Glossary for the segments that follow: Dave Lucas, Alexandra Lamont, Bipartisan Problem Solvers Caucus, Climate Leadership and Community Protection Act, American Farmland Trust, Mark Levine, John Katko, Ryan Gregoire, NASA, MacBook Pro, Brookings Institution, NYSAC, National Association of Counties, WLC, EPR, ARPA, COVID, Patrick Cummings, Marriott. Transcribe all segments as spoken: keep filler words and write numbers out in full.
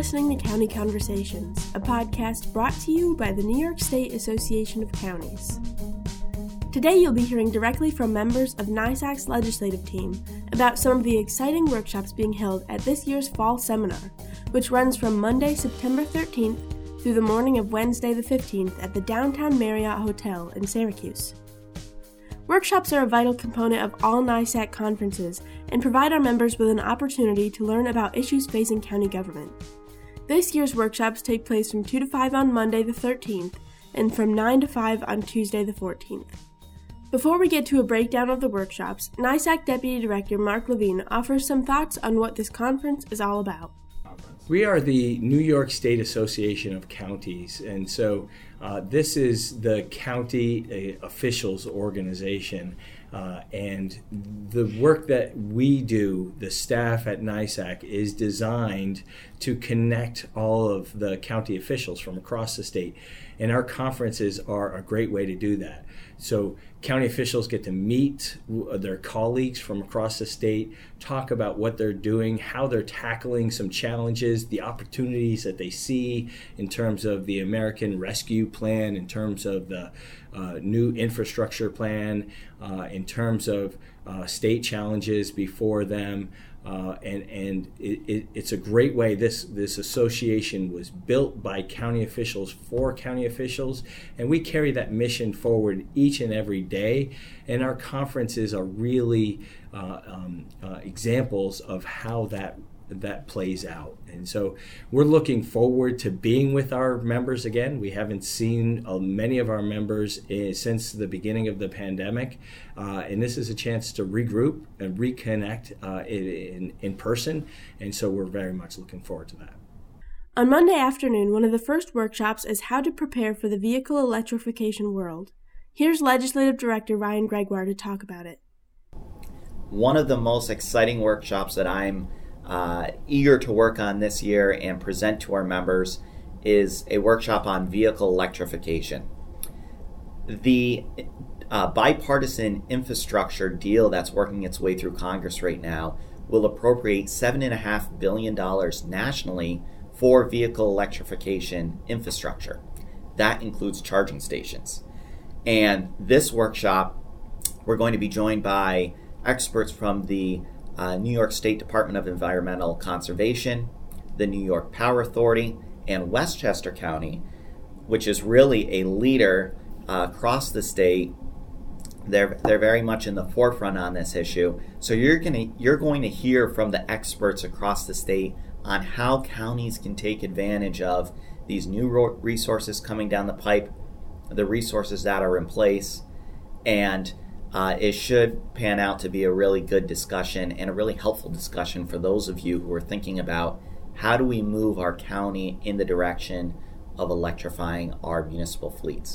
listening to County Conversations, a podcast brought to you by the New York State Association of Counties. Today you'll be hearing directly from members of NYSAC's legislative team about some of the exciting workshops being held at this year's fall seminar, which runs from Monday, September thirteenth through the morning of Wednesday the fifteenth at the Downtown Marriott Hotel in Syracuse. Workshops are a vital component of all NYSAC conferences and provide our members with an opportunity to learn about issues facing county government. This year's workshops take place from two to five on Monday the thirteenth and from nine to five on Tuesday the fourteenth. Before we get to a breakdown of the workshops, NYSAC Deputy Director Mark Levine offers some thoughts on what this conference is all about. We are the New York State Association of Counties, and so uh, this is the county uh, officials organization, uh, and the work that we do, the staff at NYSAC, is designed to connect all of the county officials from across the state, and our conferences are a great way to do that. So county officials get to meet their colleagues from across the state, talk about what they're doing, how they're tackling some challenges, the opportunities that they see in terms of the American Rescue Plan, in terms of the uh, new infrastructure plan, uh, in terms of uh, state challenges before them. Uh, and and it, it, it's a great way. This this association was built by county officials for county officials, and we carry that mission forward each and every day. And our conferences are really uh, um, uh, examples of how that that plays out. And so we're looking forward to being with our members again. We haven't seen uh, many of our members uh, since the beginning of the pandemic. Uh, and this is a chance to regroup and reconnect uh, in, in person. And so we're very much looking forward to that. On Monday afternoon, one of the first workshops is how to prepare for the vehicle electrification world. Here's Legislative Director Ryan Gregoire to talk about it. One of the most exciting workshops that I'm Uh, eager to work on this year and present to our members is a workshop on vehicle electrification. The uh, bipartisan infrastructure deal that's working its way through Congress right now will appropriate seven point five billion dollars nationally for vehicle electrification infrastructure. That includes charging stations. And this workshop, we're going to be joined by experts from the Uh, New York State Department of Environmental Conservation, the New York Power Authority, and Westchester County, which is really a leader uh, across the state. They're they're very much in the forefront on this issue. So you're gonna you're going to hear from the experts across the state on how counties can take advantage of these new ro- resources coming down the pipe, the resources that are in place, and Uh, it should pan out to be a really good discussion and a really helpful discussion for those of you who are thinking about how do we move our county in the direction of electrifying our municipal fleets.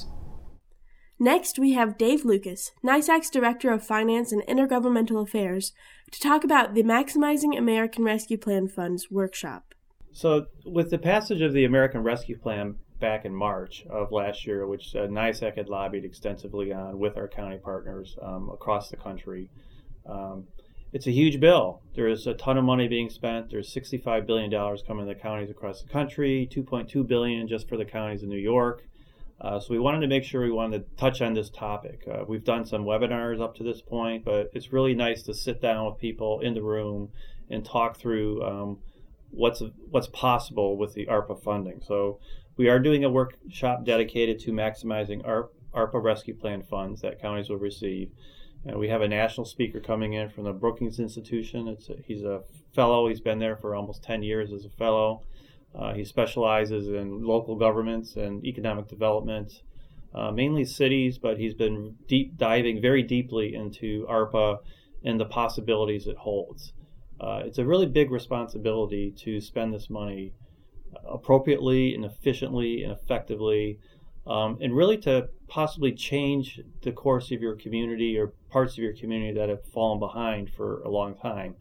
Next, we have Dave Lucas, NYSAC's Director of Finance and Intergovernmental Affairs, to talk about the Maximizing American Rescue Plan Funds workshop. So with the passage of the American Rescue Plan back in March of last year, which uh, NYSAC had lobbied extensively on with our county partners um, across the country. Um, it's a huge bill. There is a ton of money being spent. There's sixty-five billion dollars coming to the counties across the country, two point two billion dollars just for the counties in New York. Uh, so we wanted to make sure we wanted to touch on this topic. Uh, we've done some webinars up to this point, but it's really nice to sit down with people in the room and talk through um, what's what's possible with the ARPA funding. So we are doing a workshop dedicated to maximizing our ARPA rescue plan funds that counties will receive. And we have a national speaker coming in from the Brookings Institution. It's a, he's a fellow. He's been there for almost ten years as a fellow. Uh, he specializes in local governments and economic development, uh, mainly cities, but he's been deep diving very deeply into ARPA and the possibilities it holds. Uh, it's a really big responsibility to spend this money appropriately and efficiently and effectively, um, and really to possibly change the course of your community or parts of your community that have fallen behind for a long time.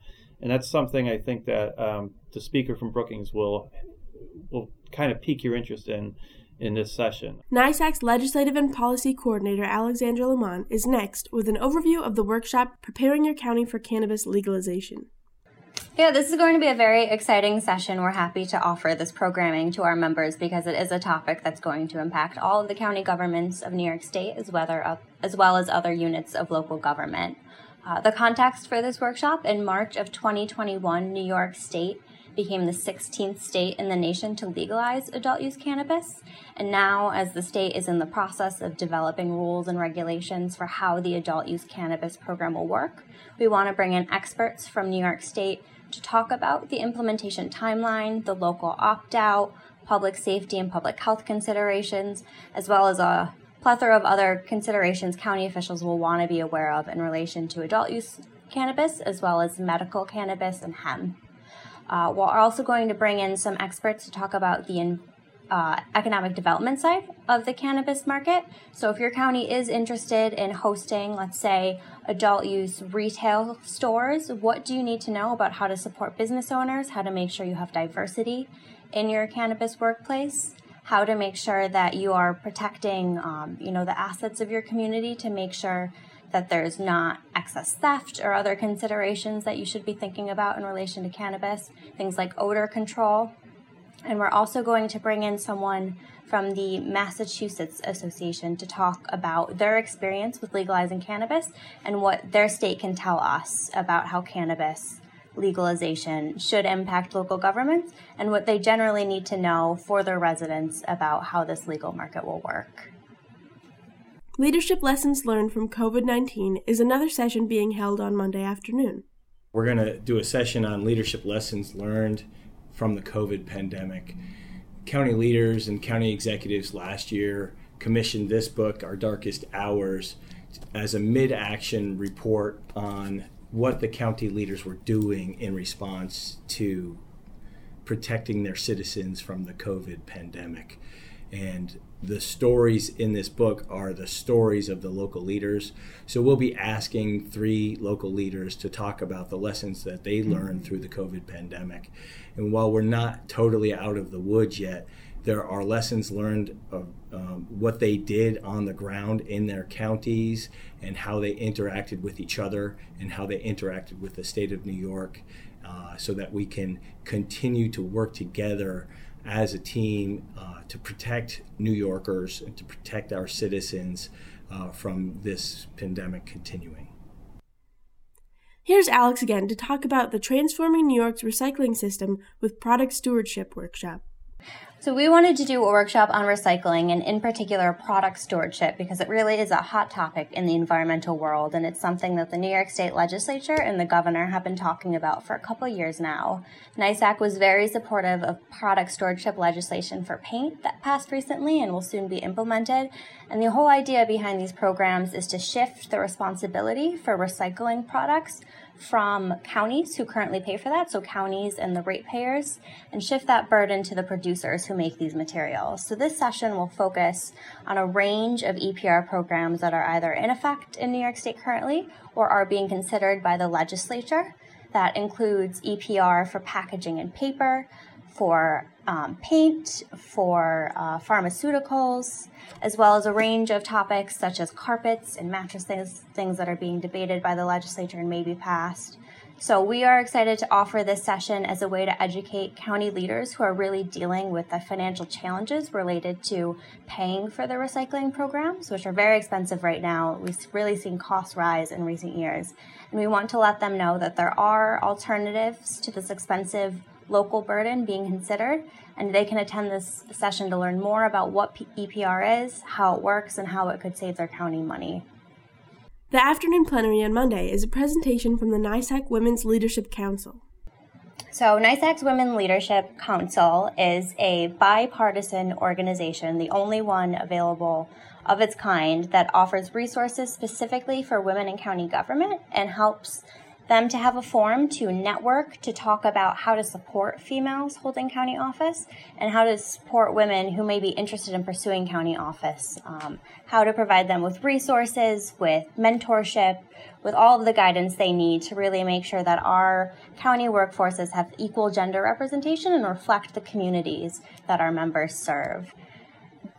And that's something I think that um, the speaker from Brookings will will kind of pique your interest in in this session. NYSAC's Legislative and Policy Coordinator Alexandra Lamont is next with an overview of the workshop Preparing Your County for Cannabis Legalization. Yeah, this is going to be a very exciting session. We're happy to offer this programming to our members because it is a topic that's going to impact all of the county governments of New York State as well as other units of local government. Uh, the context for this workshop: in March of twenty twenty-one, New York State became the sixteenth state in the nation to legalize adult use cannabis. And now, as the state is in the process of developing rules and regulations for how the adult use cannabis program will work, we want to bring in experts from New York State to talk about the implementation timeline, the local opt-out, public safety and public health considerations, as well as a plethora of other considerations county officials will want to be aware of in relation to adult use cannabis, as well as medical cannabis and hemp. Uh, we're also going to bring in some experts to talk about the uh, economic development side of the cannabis market. So if your county is interested in hosting, let's say, adult use retail stores, what do you need to know about how to support business owners, how to make sure you have diversity in your cannabis workplace, how to make sure that you are protecting um, you know, the assets of your community to make sure that there's not excess theft or other considerations that you should be thinking about in relation to cannabis, things like odor control. And we're also going to bring in someone from the Massachusetts Association to talk about their experience with legalizing cannabis and what their state can tell us about how cannabis legalization should impact local governments and what they generally need to know for their residents about how this legal market will work. Leadership Lessons Learned from COVID nineteen is another session being held on Monday afternoon. We're going to do a session on leadership lessons learned from the COVID pandemic. County leaders and county executives last year commissioned this book, Our Darkest Hours, as a mid-action report on what the county leaders were doing in response to protecting their citizens from the COVID pandemic. And the stories in this book are the stories of the local leaders. So we'll be asking three local leaders to talk about the lessons that they learned through the COVID pandemic. And while we're not totally out of the woods yet, there are lessons learned of um, what they did on the ground in their counties and how they interacted with each other and how they interacted with the state of New York, uh, so that we can continue to work together as a team uh, to protect New Yorkers and to protect our citizens uh, from this pandemic continuing. Here's Alex again to talk about the Transforming New York's Recycling System with Product Stewardship Workshop. So we wanted to do a workshop on recycling and in particular product stewardship because it really is a hot topic in the environmental world, and it's something that the New York State Legislature and the governor have been talking about for a couple years now. NYSAC was very supportive of product stewardship legislation for paint that passed recently and will soon be implemented. And the whole idea behind these programs is to shift the responsibility for recycling products from counties who currently pay for that, so counties and the ratepayers, and shift that burden to the producers who make these materials. So this session will focus on a range of E P R programs that are either in effect in New York State currently or are being considered by the legislature. That includes E P R for packaging and paper, for um, paint, for uh, pharmaceuticals, as well as a range of topics such as carpets and mattresses, things that are being debated by the legislature and may be passed. So we are excited to offer this session as a way to educate county leaders who are really dealing with the financial challenges related to paying for the recycling programs, which are very expensive right now. We've really seen costs rise in recent years. And we want to let them know that there are alternatives to this expensive local burden being considered, and they can attend this session to learn more about what E P R is, how it works, and how it could save their county money. The afternoon plenary on Monday is a presentation from the NYSAC Women's Leadership Council. So NYSAC's Women Leadership Council is a bipartisan organization, the only one available of its kind that offers resources specifically for women in county government and helps them to have a forum to network, to talk about how to support females holding county office and how to support women who may be interested in pursuing county office, um, how to provide them with resources, with mentorship, with all of the guidance they need to really make sure that our county workforces have equal gender representation and reflect the communities that our members serve.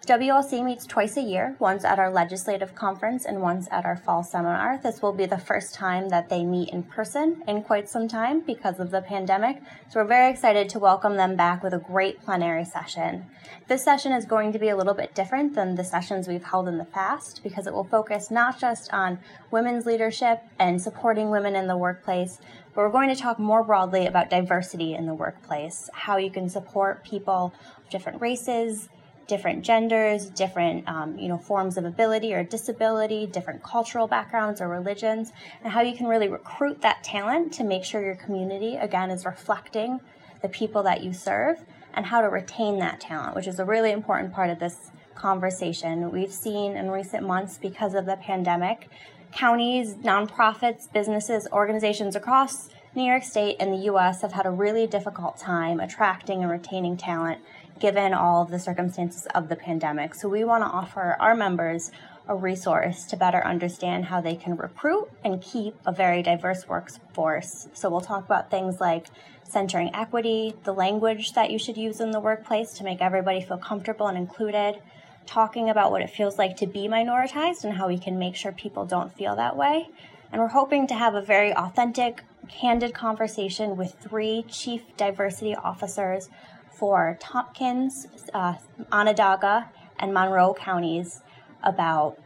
W L C meets twice a year, once at our legislative conference and once at our fall seminar. This will be the first time that they meet in person in quite some time because of the pandemic, so we're very excited to welcome them back with a great plenary session. This session is going to be a little bit different than the sessions we've held in the past because it will focus not just on women's leadership and supporting women in the workplace, but we're going to talk more broadly about diversity in the workplace, how you can support people of different races, different genders, different um, you know, forms of ability or disability, different cultural backgrounds or religions, and how you can really recruit that talent to make sure your community, again, is reflecting the people that you serve, and how to retain that talent, which is a really important part of this conversation. We've seen in recent months, because of the pandemic, counties, nonprofits, businesses, organizations across New York State and the U S have had a really difficult time attracting and retaining talent given all of the circumstances of the pandemic. So we want to offer our members a resource to better understand how they can recruit and keep a very diverse workforce. So we'll talk about things like centering equity, the language that you should use in the workplace to make everybody feel comfortable and included, talking about what it feels like to be minoritized and how we can make sure people don't feel that way. And we're hoping to have a very authentic, candid conversation with three chief diversity officers for Tompkins, uh, Onondaga, and Monroe counties about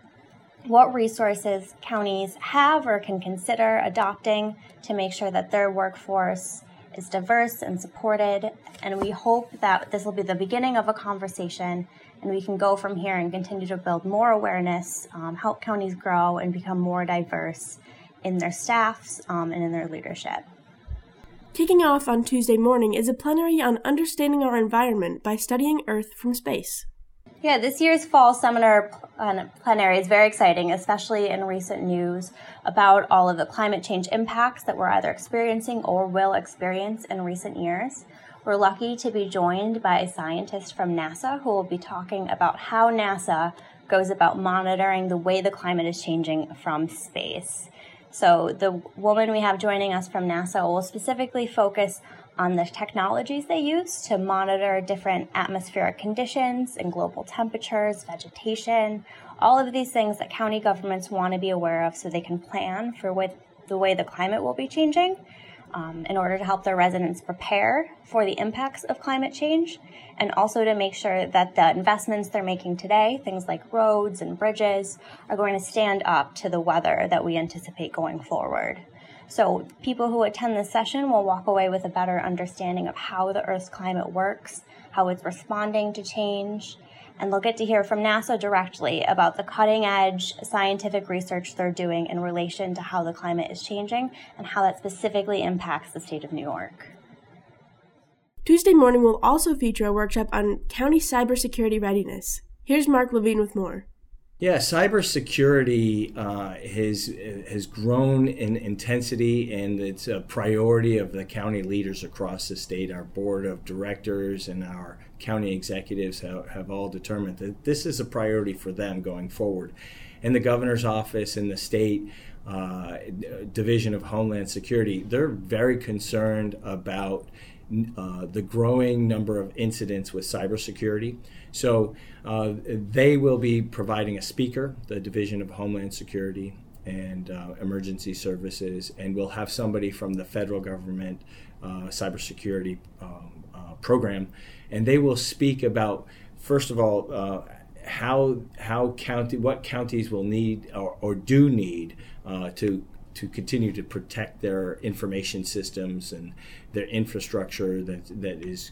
what resources counties have or can consider adopting to make sure that their workforce is diverse and supported. And we hope that this will be the beginning of a conversation, and we can go from here and continue to build more awareness, um, help counties grow and become more diverse in their staffs um, and in their leadership. Kicking off on Tuesday morning is a plenary on understanding our environment by studying Earth from space. Yeah, this year's fall seminar plenary is very exciting, especially in recent news about all of the climate change impacts that we're either experiencing or will experience in recent years. We're lucky to be joined by scientists from NASA who will be talking about how NASA goes about monitoring the way the climate is changing from space. So the woman we have joining us from NASA will specifically focus on the technologies they use to monitor different atmospheric conditions and global temperatures, vegetation, all of these things that county governments want to be aware of so they can plan for with the way the climate will be changing um, in order to help their residents prepare for the impacts of climate change, and also to make sure that the investments they're making today, things like roads and bridges, are going to stand up to the weather that we anticipate going forward. So people who attend this session will walk away with a better understanding of how the Earth's climate works, how it's responding to change, and they'll get to hear from NASA directly about the cutting-edge scientific research they're doing in relation to how the climate is changing and how that specifically impacts the state of New York. Tuesday morning will also feature a workshop on county cybersecurity readiness. Here's Mark Levine with more. Yeah, cybersecurity uh, has has grown in intensity, and it's a priority of the county leaders across the state. Our board of directors and our county executives have, have all determined that this is a priority for them going forward. And the governor's office and the state uh, Division of Homeland Security, they're very concerned about Uh, the growing number of incidents with cybersecurity. So uh, they will be providing a speaker, the Division of Homeland Security and uh, Emergency Services, and we'll have somebody from the federal government uh, cybersecurity um, uh, program. And they will speak about, first of all, uh, how how county what counties will need or, or do need uh, to to continue to protect their information systems and their infrastructure that that is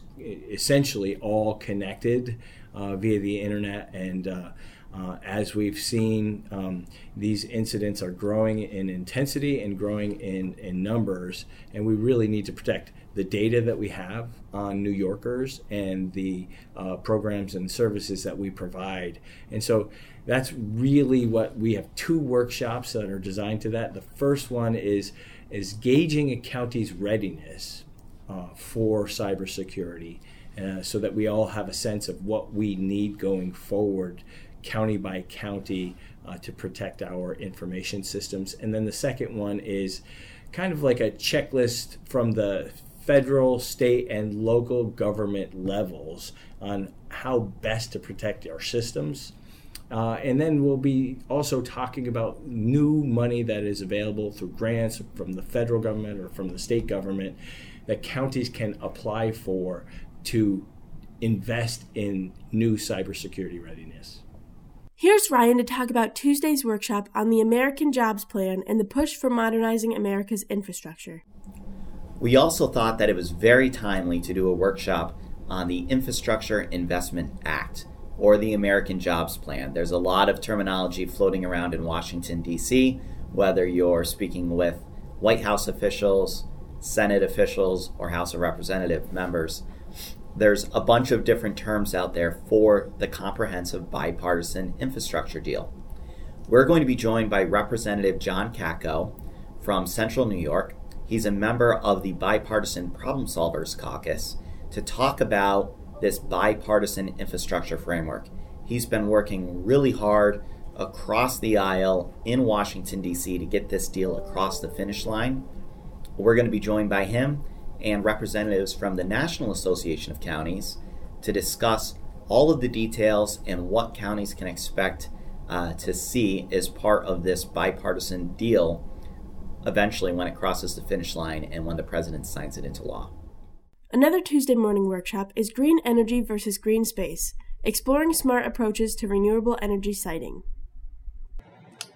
essentially all connected uh, via the internet. And uh, uh, as we've seen, um, these incidents are growing in intensity and growing in, in numbers, and we really need to protect the data that we have on New Yorkers and the uh, programs and services that we provide. And so that's really what we have, two workshops that are designed to that. The first one is, is gauging a county's readiness uh, for cybersecurity uh, so that we all have a sense of what we need going forward, county by county, uh, to protect our information systems. And then the second one is kind of like a checklist from the federal, state, and local government levels on how best to protect our systems. Uh, and then we'll be also talking about new money that is available through grants from the federal government or from the state government that counties can apply for to invest in new cybersecurity readiness. Here's Ryan to talk about Tuesday's workshop on the American Jobs Plan and the push for modernizing America's infrastructure. We also thought that it was very timely to do a workshop on the Infrastructure Investment Act, or the American Jobs Plan. There's a lot of terminology floating around in Washington, D C, whether you're speaking with White House officials, Senate officials, or House of Representative members. There's a bunch of different terms out there for the comprehensive bipartisan infrastructure deal. We're going to be joined by Representative John Katko from Central New York. He's a member of the Bipartisan Problem Solvers Caucus to talk about this bipartisan infrastructure framework. He's been working really hard across the aisle in Washington, D C to get this deal across the finish line. We're going to be joined by him and representatives from the National Association of Counties to discuss all of the details and what counties can expect uh, to see as part of this bipartisan deal eventually when it crosses the finish line and when the president signs it into law. Another Tuesday morning workshop is Green Energy versus Green Space, exploring smart approaches to renewable energy siting.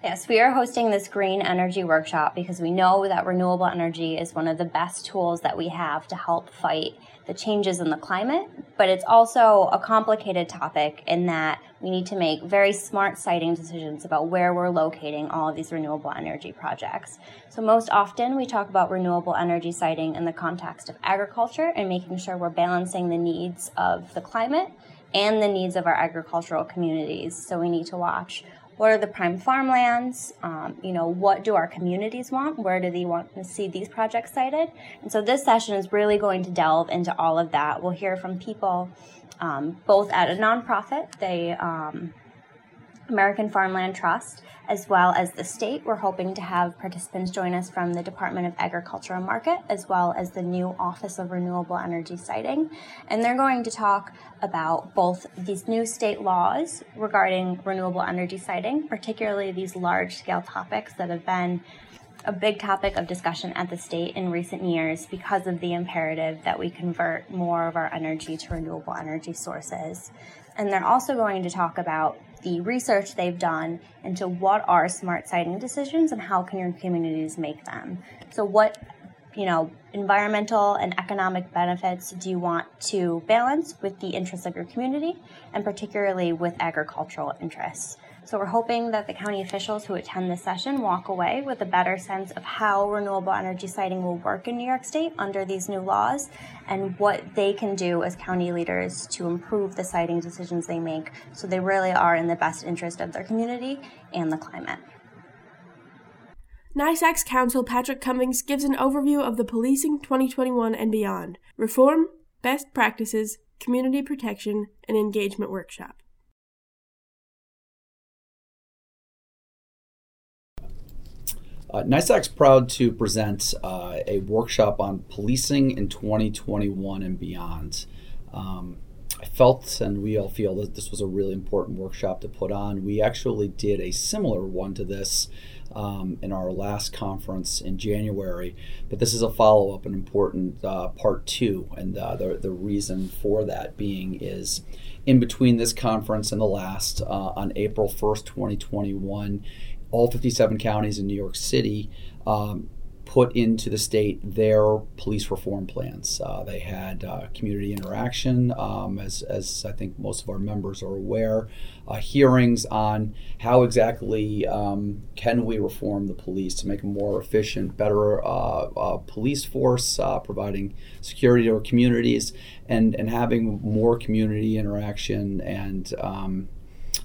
Yes, we are hosting this green energy workshop because we know that renewable energy is one of the best tools that we have to help fight the changes in the climate, but it's also a complicated topic in that we need to make very smart siting decisions about where we're locating all of these renewable energy projects. So most often we talk about renewable energy siting in the context of agriculture and making sure we're balancing the needs of the climate and the needs of our agricultural communities. So we need to watch, what are the prime farmlands? Um, you know, what do our communities want? Where do they want to see these projects cited? And so this session is really going to delve into all of that. We'll hear from people um, both at a nonprofit, the um, American Farmland Trust, as well as the state. We're hoping to have participants join us from the Department of Agriculture and Market, as well as the new Office of Renewable Energy Siting. And they're going to talk about both these new state laws regarding renewable energy siting, particularly these large-scale topics that have been a big topic of discussion at the state in recent years because of the imperative that we convert more of our energy to renewable energy sources. And they're also going to talk about the research they've done into what are smart siting decisions and how can your communities make them. So what, you know, environmental and economic benefits do you want to balance with the interests of your community and particularly with agricultural interests? So we're hoping that the county officials who attend this session walk away with a better sense of how renewable energy siting will work in New York State under these new laws and what they can do as county leaders to improve the siting decisions they make so they really are in the best interest of their community and the climate. NYSAC's counsel Patrick Cummings gives an overview of the Policing twenty twenty-one and Beyond, Reform, Best Practices, Community Protection, and Engagement Workshop. Uh, NYSAC's proud to present uh, a workshop on policing in twenty twenty-one and beyond. Um, I felt, and we all feel, that this was a really important workshop to put on. We actually did a similar one to this um, in our last conference in January, but this is a follow-up, an important uh, part two, and uh, the, the reason for that being is in between this conference and the last, uh, on April first, twenty twenty-one, all fifty-seven counties in New York City um, put into the state their police reform plans. Uh, they had uh, community interaction, um, as, as I think most of our members are aware, uh, hearings on how exactly um, can we reform the police to make a more efficient, better uh, uh, police force, uh, providing security to our communities, and, and having more community interaction and um,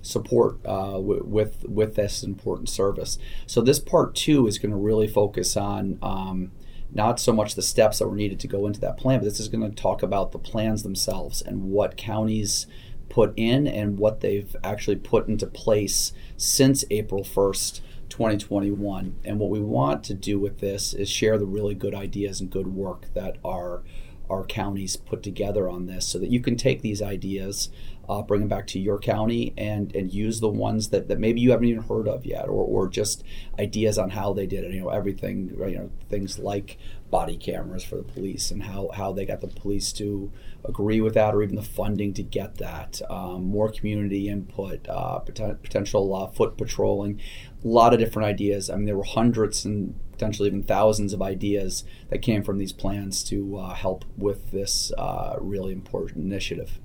support uh, w- with with this important service. So this part two is going to really focus on um, not so much the steps that were needed to go into that plan, but this is going to talk about the plans themselves and what counties put in and what they've actually put into place since April first, twenty twenty-one. And what we want to do with this is share the really good ideas and good work that are our counties put together on this so that you can take these ideas, uh, bring them back to your county and and use the ones that, that maybe you haven't even heard of yet, or, or just ideas on how they did it. You know, everything, you know, things like body cameras for the police and how, how they got the police to agree with that, or even the funding to get that, um, more community input, uh, pot- potential uh, foot patrolling, a lot of different ideas. I mean, there were hundreds and potentially even thousands of ideas that came from these plans to uh, help with this uh, really important initiative.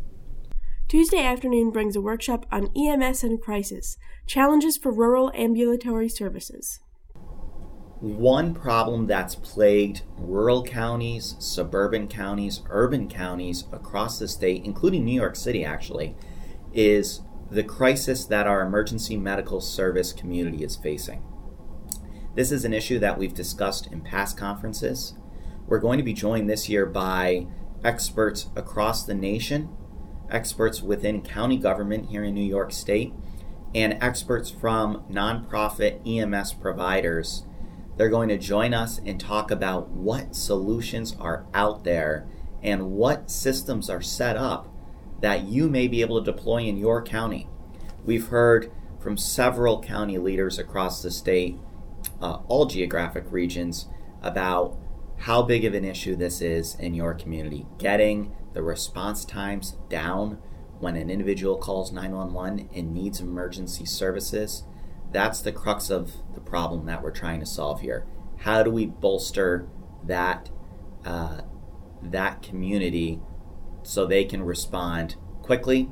Tuesday afternoon brings a workshop on E M S and crisis, challenges for rural ambulatory services. One problem that's plagued rural counties, suburban counties, urban counties across the state, including New York City actually, is the crisis that our emergency medical service community is facing. This is an issue that we've discussed in past conferences. We're going to be joined this year by experts across the nation, experts within county government here in New York State, and experts from nonprofit E M S providers. They're going to join us and talk about what solutions are out there and what systems are set up that you may be able to deploy in your county. We've heard from several county leaders across the state, uh, all geographic regions, about how big of an issue this is in your community. Getting the response times down when an individual calls nine one one and needs emergency services. That's the crux of the problem that we're trying to solve here. How do we bolster that uh, that community so they can respond quickly,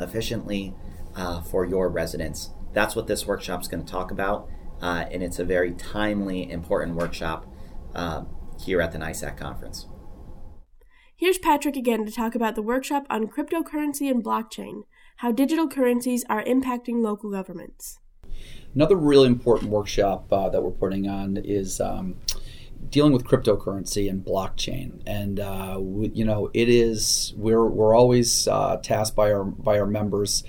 efficiently uh, for your residents? That's what this workshop's going to talk about, uh, and it's a very timely, important workshop uh, here at the NYSAC conference. Here's Patrick again to talk about the workshop on cryptocurrency and blockchain, how digital currencies are impacting local governments. Another really important workshop uh, that we're putting on is um, dealing with cryptocurrency and blockchain. And uh, we, you know, it is we're we're always uh, tasked by our by our members.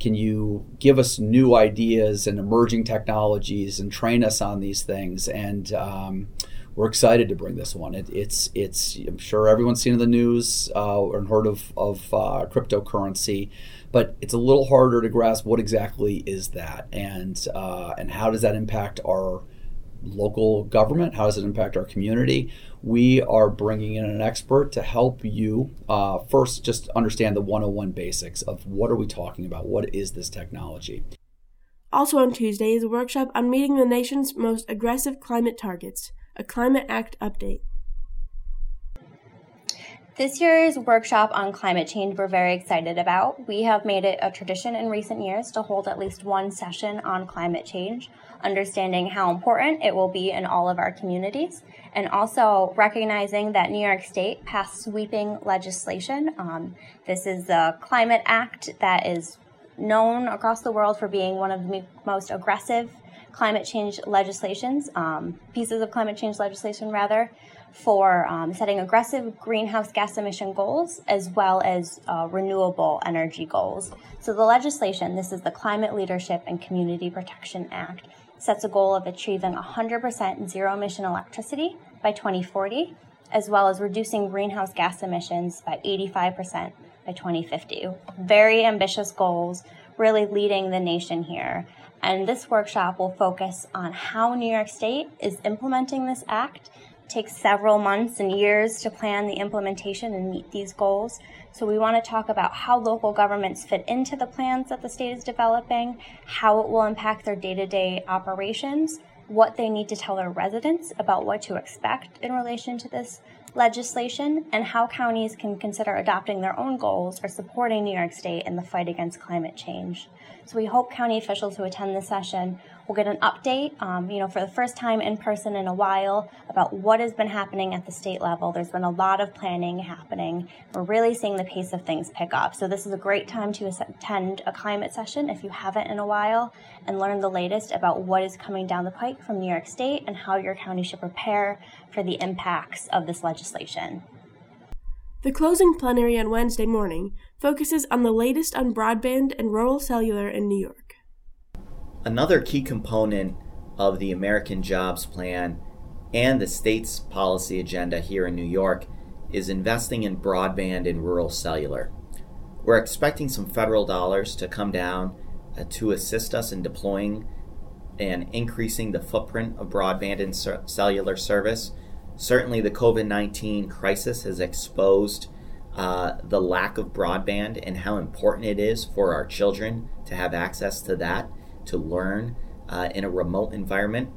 Can you give us new ideas and emerging technologies and train us on these things? And um, we're excited to bring this one. It, it's it's I'm sure everyone's seen in the news uh, or heard of of uh, cryptocurrency. But it's a little harder to grasp what exactly is that, and uh, and how does that impact our local government? How does it impact our community? We are bringing in an expert to help you uh, first just understand the one oh one basics of what are we talking about? What is this technology? Also on Tuesday is a workshop on meeting the nation's most aggressive climate targets, a Climate Act update. This year's workshop on climate change we're very excited about. We have made it a tradition in recent years to hold at least one session on climate change, understanding how important it will be in all of our communities, and also recognizing that New York State passed sweeping legislation. Um, this is the Climate Act that is known across the world for being one of the most aggressive climate change legislations, um, pieces of climate change legislation rather, for um, setting aggressive greenhouse gas emission goals as well as uh, renewable energy goals. So the legislation, this is the Climate Leadership and Community Protection Act, sets a goal of achieving one hundred percent zero emission electricity by twenty forty, as well as reducing greenhouse gas emissions by eighty-five percent by twenty fifty. Very ambitious goals, really leading the nation here. And this workshop will focus on how New York State is implementing this act. It takes several months and years to plan the implementation and meet these goals. So we want to talk about how local governments fit into the plans that the state is developing, how it will impact their day-to-day operations, what they need to tell their residents about what to expect in relation to this legislation, and how counties can consider adopting their own goals or supporting New York State in the fight against climate change. So we hope county officials who attend this session will get an update, um, you know, for the first time in person in a while about what has been happening at the state level. There's been a lot of planning happening. We're really seeing the pace of things pick up. So this is a great time to attend a climate session if you haven't in a while and learn the latest about what is coming down the pike from New York State and how your county should prepare for the impacts of this legislation. The closing plenary on Wednesday morning focuses on the latest on broadband and rural cellular in New York. Another key component of the American Jobs Plan and the state's policy agenda here in New York is investing in broadband and rural cellular. We're expecting some federal dollars to come down uh, to assist us in deploying and increasing the footprint of broadband and cer- cellular service. Certainly the COVID nineteen crisis has exposed uh, the lack of broadband and how important it is for our children to have access to that, to learn uh, in a remote environment.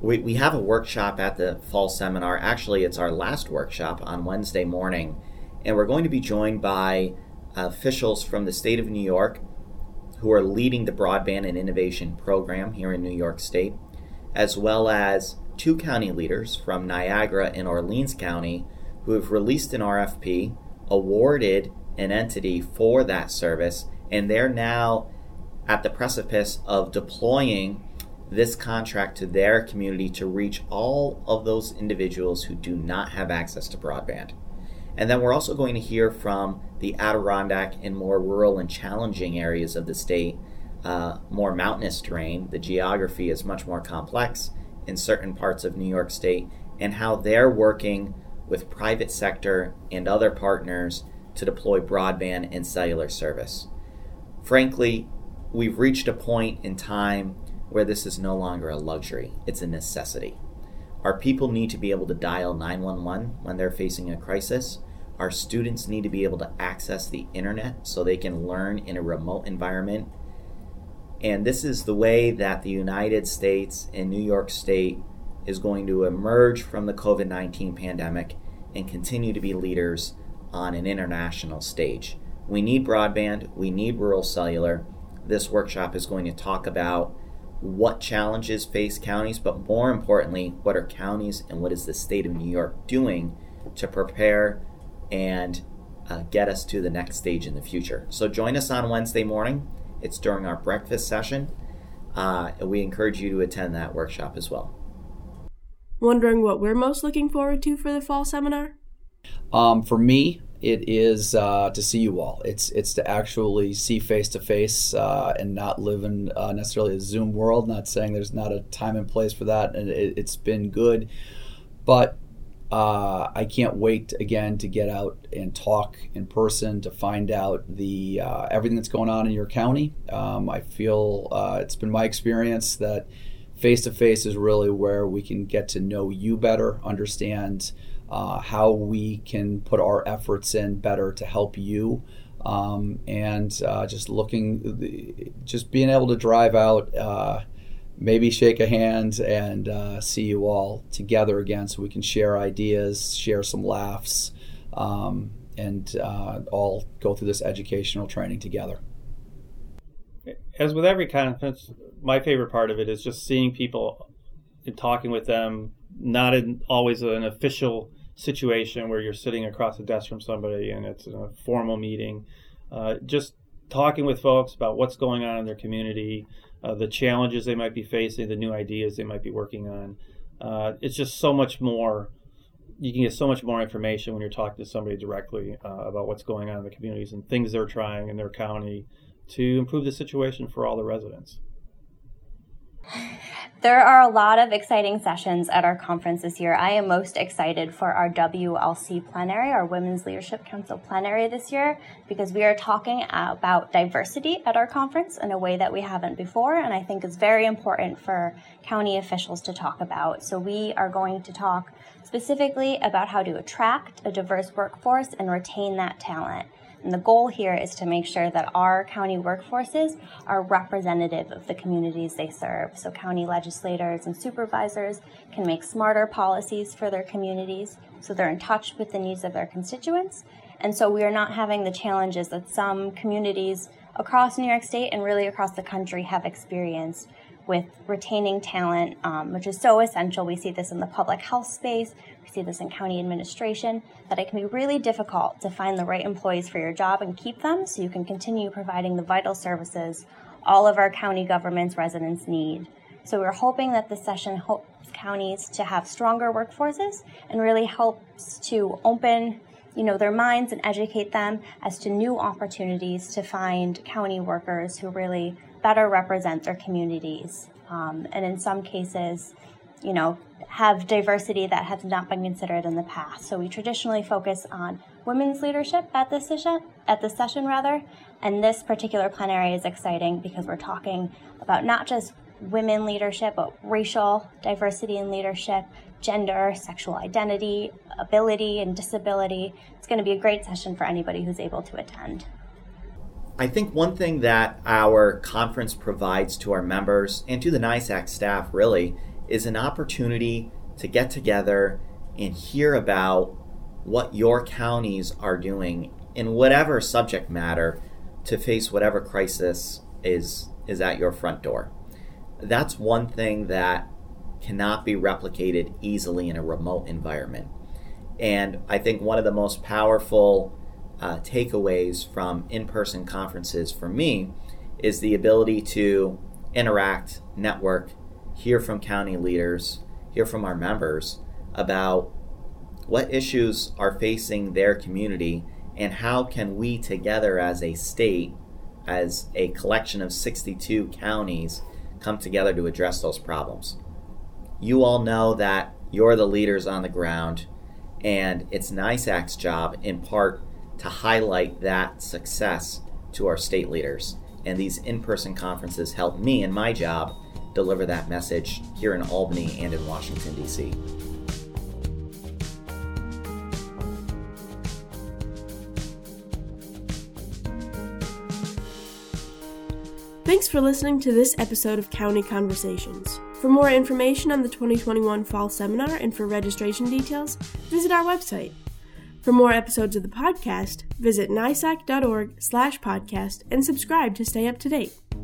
We, we have a workshop at the fall seminar. Actually, it's our last workshop on Wednesday morning, and we're going to be joined by uh, officials from the state of New York who are leading the Broadband and Innovation Program here in New York State, as well as two county leaders from Niagara and Orleans County who have released an R F P, awarded an entity for that service, and they're now at the precipice of deploying this contract to their community to reach all of those individuals who do not have access to broadband. And then we're also going to hear from the Adirondack and more rural and challenging areas of the state, uh, more mountainous terrain. The geography is much more complex in certain parts of New York State, and how they're working with private sector and other partners to deploy broadband and cellular service. Frankly, we've reached a point in time where this is no longer a luxury, it's a necessity. Our people need to be able to dial nine one one when they're facing a crisis. Our students need to be able to access the internet so they can learn in a remote environment. And this is the way that the United States and New York State is going to emerge from the COVID nineteen pandemic and continue to be leaders on an international stage. We need broadband, we need rural cellular. This workshop is going to talk about what challenges face counties, but more importantly, what are counties and what is the state of New York doing to prepare and uh, get us to the next stage in the future. So join us on Wednesday morning. It's during our breakfast session. Uh, and we encourage you to attend that workshop as well. Wondering what we're most looking forward to for the fall seminar? Um, for me, it is uh, to see you all. It's it's to actually see face to face and not live in uh, necessarily a Zoom world. Not saying there's not a time and place for that, and it, it's been good, but uh, I can't wait again to get out and talk in person to find out the uh, everything that's going on in your county. Um, I feel uh, it's been my experience that face to face is really where we can get to know you better, understand Uh, how we can put our efforts in better to help you, um, and uh, just looking, just being able to drive out, uh, maybe shake a hand and uh, see you all together again, so we can share ideas, share some laughs, um, and uh, all go through this educational training together. As with every conference, my favorite part of it is just seeing people and talking with them, not in always an official situation where you're sitting across a desk from somebody and it's a formal meeting. Uh, just talking with folks about what's going on in their community, uh, the challenges they might be facing, the new ideas they might be working on. Uh, it's just so much more, you can get so much more information when you're talking to somebody directly uh, about what's going on in the communities and things they're trying in their county to improve the situation for all the residents. There are a lot of exciting sessions at our conference this year. I am most excited for our W L C plenary, our Women's Leadership Council plenary this year, because we are talking about diversity at our conference in a way that we haven't before, and I think it's very important for county officials to talk about. So we are going to talk specifically about how to attract a diverse workforce and retain that talent. And the goal here is to make sure that our county workforces are representative of the communities they serve. So county legislators and supervisors can make smarter policies for their communities so they're in touch with the needs of their constituents. And so we are not having the challenges that some communities across New York State and really across the country have experienced with retaining talent, um, which is so essential. We see this in the public health space, we see this in county administration, that it can be really difficult to find the right employees for your job and keep them so you can continue providing the vital services all of our county government's residents need. So we're hoping that this session helps counties to have stronger workforces and really helps to open you know, their minds and educate them as to new opportunities to find county workers who really better represent their communities, um, and in some cases, you know, have diversity that has not been considered in the past. So we traditionally focus on women's leadership at this session, at this session rather, and this particular plenary is exciting because we're talking about not just women leadership, but racial diversity in leadership, gender, sexual identity, ability, and disability. It's going to be a great session for anybody who's able to attend. I think one thing that our conference provides to our members and to the NYSAC staff really is an opportunity to get together and hear about what your counties are doing in whatever subject matter to face whatever crisis is, is at your front door. That's one thing that cannot be replicated easily in a remote environment. And I think one of the most powerful uh, takeaways from in-person conferences for me is the ability to interact, network, hear from county leaders, hear from our members about what issues are facing their community and how can we together as a state, as a collection of sixty-two counties, come together to address those problems. You all know that you're the leaders on the ground, and it's NYSAC's job in part to highlight that success to our state leaders. And these in-person conferences help me in my job deliver that message here in Albany and in Washington, D C. Thanks for listening to this episode of County Conversations. For more information on the twenty twenty-one Fall Seminar and for registration details, visit our website. For more episodes of the podcast, visit N Y S A C dot org slash podcast and subscribe to stay up to date.